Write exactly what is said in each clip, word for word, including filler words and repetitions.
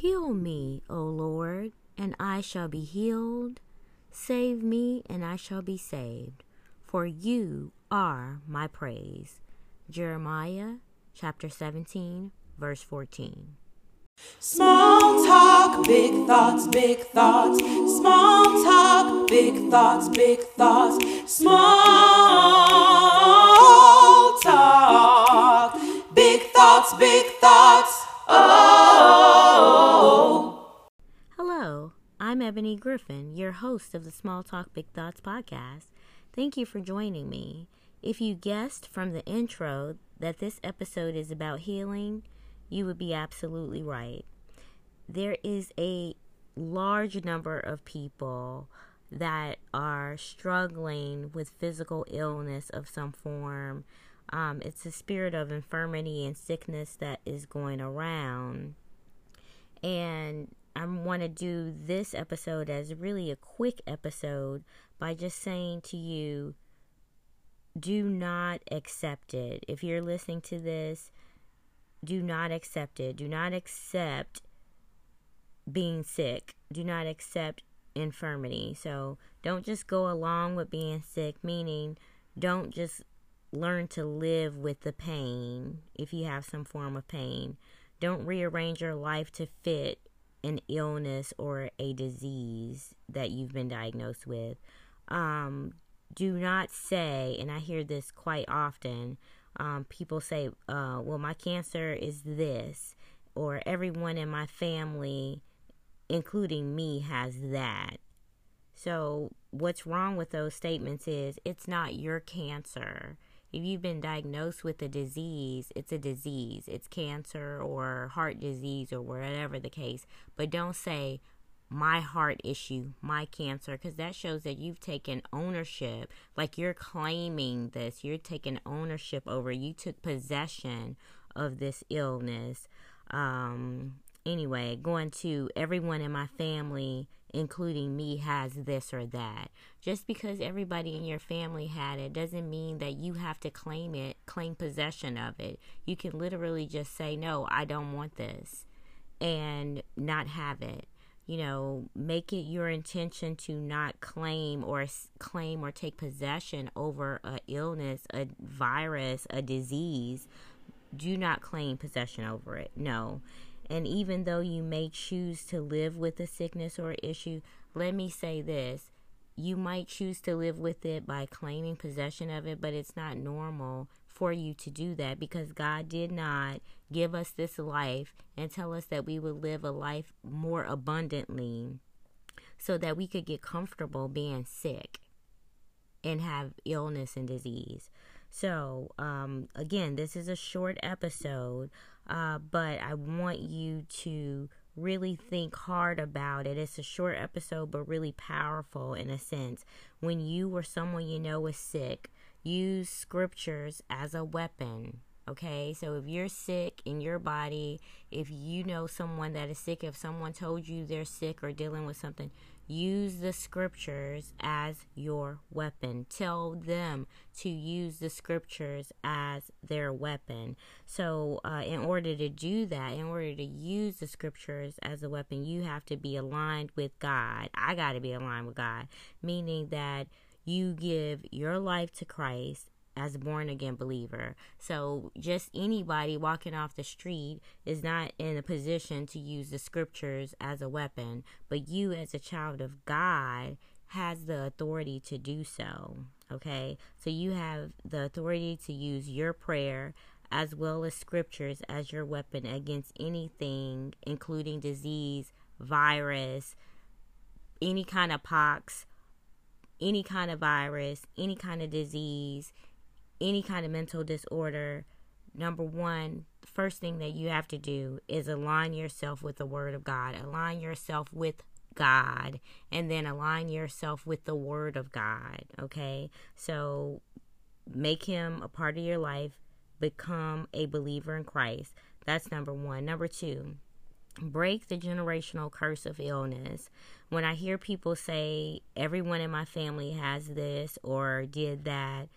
Heal me, O Lord, and I shall be healed. Save me, and I shall be saved, for you are my praise. Jeremiah chapter seventeen, verse fourteen. Small talk, big thoughts, big thoughts. Small talk, big thoughts, big thoughts. Small talk, big thoughts, big thoughts. Oh. Hello, I'm Ebony Griffin, your host of the Small Talk, Big Thoughts podcast. Thank you for joining me. If you guessed from the intro that this episode is about healing, you would be absolutely right. There is a large number of people that are struggling with physical illness of some form. Um, it's a spirit of infirmity and sickness that is going around. And I want to do this episode as really a quick episode by just saying to you, do not accept it. If you're listening to this, do not accept it. Do not accept being sick. Do not accept infirmity. So don't just go along with being sick, meaning don't just learn to live with the pain if you have some form of pain. Don't rearrange your life to fit an illness or a disease that you've been diagnosed with. Um, do not say, and I hear this quite often, um, people say, uh, well, my cancer is this, or everyone in my family, including me, has that. So what's wrong with those statements is it's not your cancer. If you've been diagnosed with a disease, it's a disease. It's cancer or heart disease or whatever the case. But don't say, my heart issue, my cancer, because that shows that you've taken ownership. Like you're claiming this. You're taking ownership over. You took possession of this illness. Um, anyway, going to everyone in my family, including me, has this or that. Just because everybody in your family had it doesn't mean that you have to claim it, claim possession of it. You can literally just say, no, I don't want this, and not have it. You know, make it your intention to not claim or claim or take possession over a illness, a virus, a disease. Do not claim possession over it. No. And even though you may choose to live with a sickness or issue, let me say this. You might choose to live with it by claiming possession of it, but it's not normal for you to do that, because God did not give us this life and tell us that we would live a life more abundantly so that we could get comfortable being sick and have illness and disease. So, um, again, this is a short episode, uh, but I want you to really think hard about it. It's a short episode, but really powerful in a sense. When you or someone you know is sick, use scriptures as a weapon, okay? So if you're sick in your body, if you know someone that is sick, if someone told you they're sick or dealing with something, use the scriptures as your weapon. Tell them to use the scriptures as their weapon. So uh, in order to do that, in order to use the scriptures as a weapon, you have to be aligned with God. I got to be aligned with God, meaning that you give your life to Christ as a born-again believer. So just anybody walking off the street is not in a position to use the scriptures as a weapon, but you as a child of God has the authority to do so, okay? So you have the authority to use your prayer as well as scriptures as your weapon against anything, including disease, virus, any kind of pox, any kind of virus, any kind of disease, any kind of mental disorder. Number one, the first thing that you have to do is align yourself with the Word of God. Align yourself with God, and then align yourself with the Word of God, okay? So make Him a part of your life. Become a believer in Christ. That's number one. Number two, break the generational curse of illness. When I hear people say, everyone in my family has this or did that,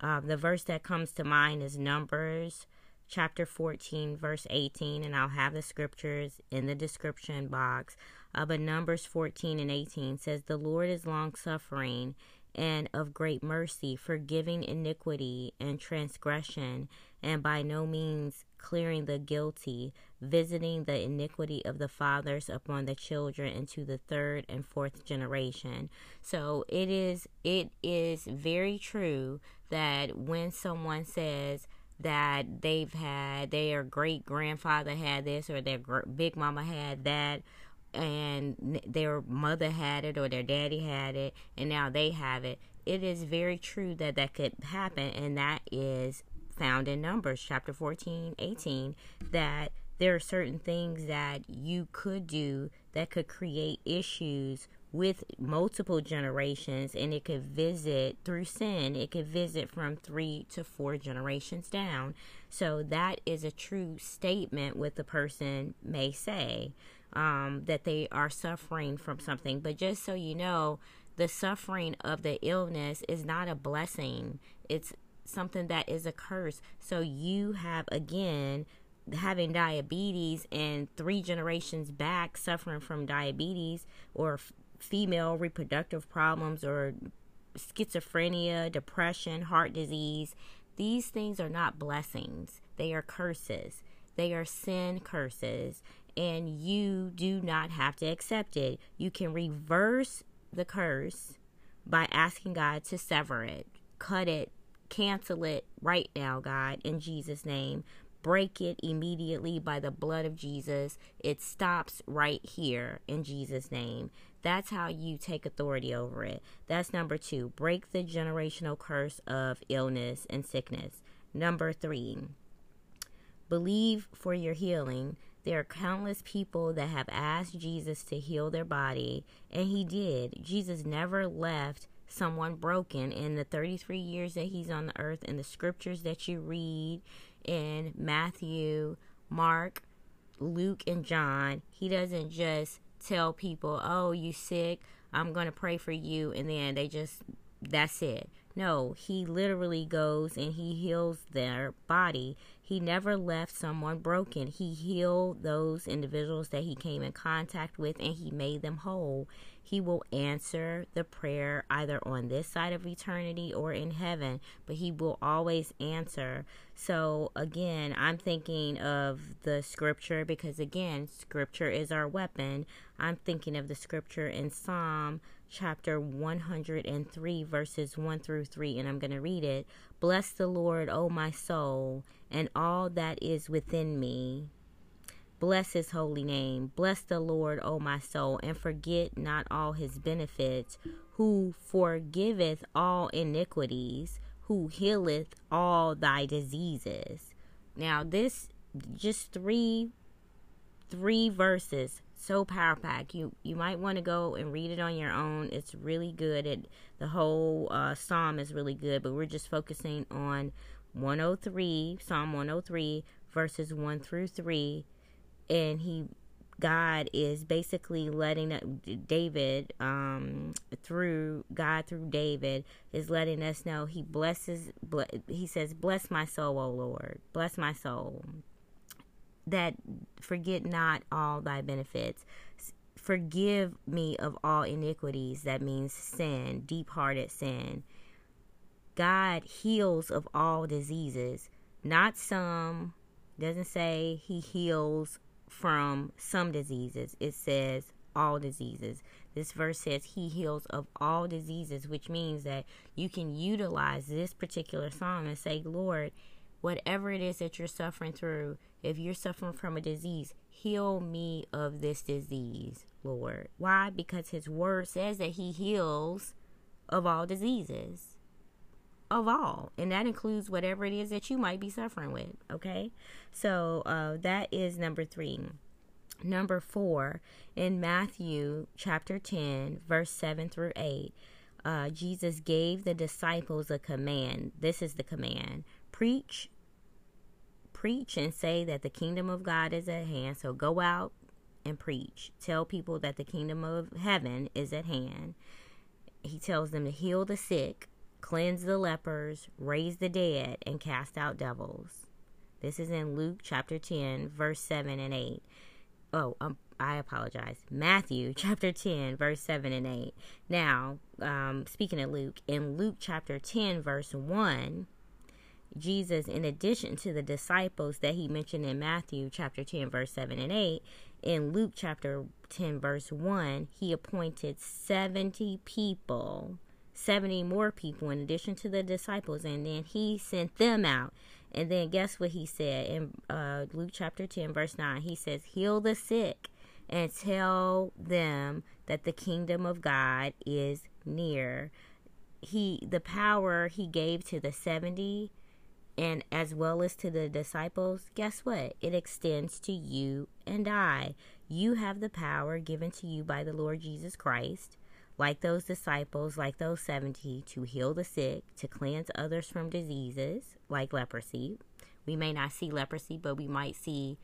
Um, the verse that comes to mind is Numbers chapter fourteen, verse eighteen, and I'll have the scriptures in the description box. Uh, but Numbers fourteen and eighteen says, "The Lord is long-suffering and of great mercy, forgiving iniquity and transgression, and by no means clearing the guilty, visiting the iniquity of the fathers upon the children into the third and fourth generation." So it is, it is very true that when someone says that they've had, their great-grandfather had this, or their gr- big mama had that, and their mother had it, or their daddy had it, and now they have it, it is very true that that could happen, and that is found in Numbers chapter fourteen, eighteen, that there are certain things that you could do that could create issues with multiple generations, and it could visit through sin, it could visit from three to four generations down. So that is a true statement what the person may say, um, that they are suffering from something. But just so you know, the suffering of the illness is not a blessing. It's something that is a curse. So you have, again, having diabetes and three generations back suffering from diabetes, or f- female reproductive problems, or schizophrenia, depression, heart disease. These things are not blessings. They are curses. They are sin curses, and you do not have to accept it. You can reverse the curse by asking God to sever it, cut it, cancel it right now, God, in Jesus' name. Break it immediately by the blood of Jesus. It stops right here in Jesus' name. That's how you take authority over it. That's number two. Break the generational curse of illness and sickness. Number three. Believe for your healing. There are countless people that have asked Jesus to heal their body, and he did. Jesus never left someone broken. In the thirty-three years that he's on the earth, in the scriptures that you read in Matthew, Mark, Luke, and John, he doesn't just tell people, "Oh, you sick, I'm going to pray for you," and then they just, that's it. No, he literally goes and he heals their body. He never left someone broken. He healed those individuals that he came in contact with, and he made them whole. He will answer the prayer either on this side of eternity or in heaven, but he will always answer. So again, I'm thinking of the scripture, because again, scripture is our weapon. I'm thinking of the scripture in Psalm chapter one hundred three, verses one through three, and I'm going to read it. "Bless the Lord, O my soul, and all that is within me. Bless his holy name. Bless the Lord, O my soul, and forget not all his benefits, who forgiveth all iniquities, who healeth all thy diseases." Now, this, just three, three verses, so power pack. You, you might want to go and read it on your own. It's really good. It, the whole uh, psalm is really good, but we're just focusing on one oh three, Psalm one oh three, verses one through three. And he, God is basically letting David, um, through God, through David, is letting us know he blesses, ble- he says, "Bless my soul, O Lord, bless my soul, that forget not all thy benefits. Forgive me of all iniquities," that means sin, deep-hearted sin. "God heals of all diseases," not some, doesn't say he heals from some diseases. It says all diseases. This verse says he heals of all diseases, which means that you can utilize this particular psalm and say, "Lord, whatever it is that you're suffering through, if you're suffering from a disease, heal me of this disease, Lord." Why? Because his word says that he heals of all diseases. Of all. And that includes whatever it is that you might be suffering with. Okay? So, uh, that is number three. Number four, in Matthew chapter ten, verse seven through eight, uh, Jesus gave the disciples a command. This is the command. Preach, preach and say that the kingdom of God is at hand. So go out and preach. Tell people that the kingdom of heaven is at hand. He tells them to heal the sick, cleanse the lepers, raise the dead, and cast out devils. This is in Luke chapter ten, verse seven and eight. Oh, um, I apologize. Matthew chapter ten, verse seven and eight. Now, um, speaking of Luke, in Luke chapter ten, verse one, Jesus, in addition to the disciples that he mentioned in Matthew chapter ten, verse seven and eight, in Luke chapter ten, verse one, he appointed seventy people, seventy more people in addition to the disciples, and then he sent them out. And then guess what he said in uh, Luke chapter ten, verse nine? He says, heal the sick and tell them that the kingdom of God is near. He, the power he gave to the seventy and as well as to the disciples, guess what? It extends to you and I. You have the power given to you by the Lord Jesus Christ, like those disciples, like those seventy, to heal the sick, to cleanse others from diseases like leprosy. We may not see leprosy, but we might see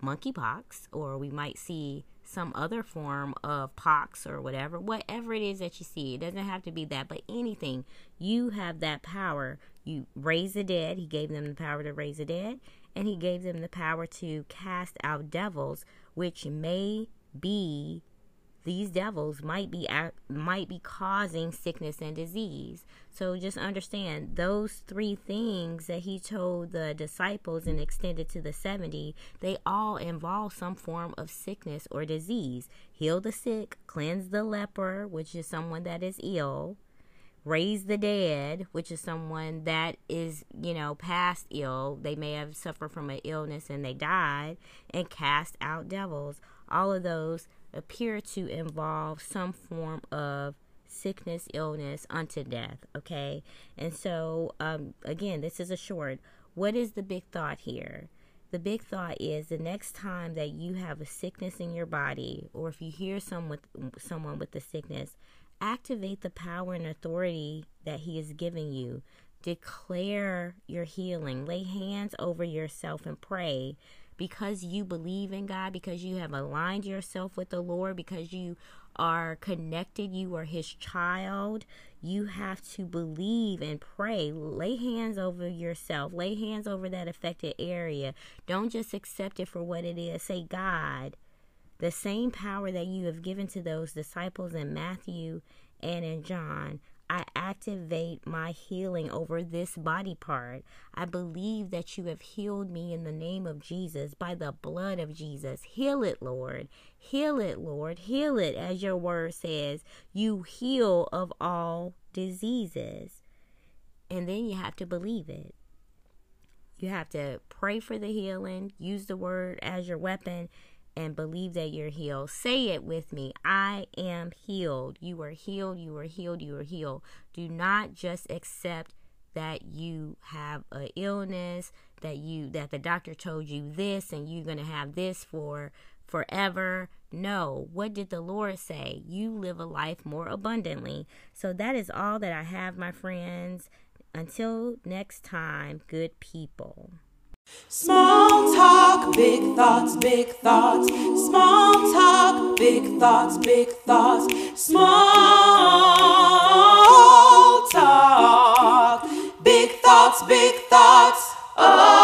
monkeypox, or we might see some other form of pox or whatever, whatever it is that you see. It doesn't have to be that, but anything. You have that power. You raise the dead. He gave them the power to raise the dead, and he gave them the power to cast out devils, which may be, these devils might be might be causing sickness and disease. So just understand those three things that he told the disciples and extended to the seventy, they all involve some form of sickness or disease. Heal the sick, cleanse the leper, which is someone that is ill, raise the dead, which is someone that is, you know, past ill. They may have suffered from an illness and they died, and cast out devils. All of those appear to involve some form of sickness, illness, unto death, okay? And so, um, again, this is a short. What is the big thought here? The big thought is, the next time that you have a sickness in your body, or if you hear some with, someone with the sickness, activate the power and authority that he is giving you. Declare your healing. Lay hands over yourself and pray. Because you believe in God, because you have aligned yourself with the Lord, because you are connected, you are his child, you have to believe and pray. Lay hands over yourself. Lay hands over that affected area. Don't just accept it for what it is. Say, God, the same power that you have given to those disciples in Matthew and in John, I activate my healing over this body part. I believe that you have healed me in the name of Jesus, by the blood of Jesus. Heal it, Lord. Heal it, Lord. Heal it, as your word says. You heal of all diseases. And then you have to believe it. You have to pray for the healing. Use the word as your weapon. And believe that you're healed. Say it with me. I am healed. You are healed. You are healed. You are healed. Do not just accept that you have an illness, that you that the doctor told you this, and you're going to have this for forever. No. What did the Lord say? You live a life more abundantly. So that is all that I have, my friends. Until next time, good people. Small talk, big thoughts, big thoughts. Small talk, big thoughts, big thoughts. Small talk, big thoughts, big thoughts. Oh.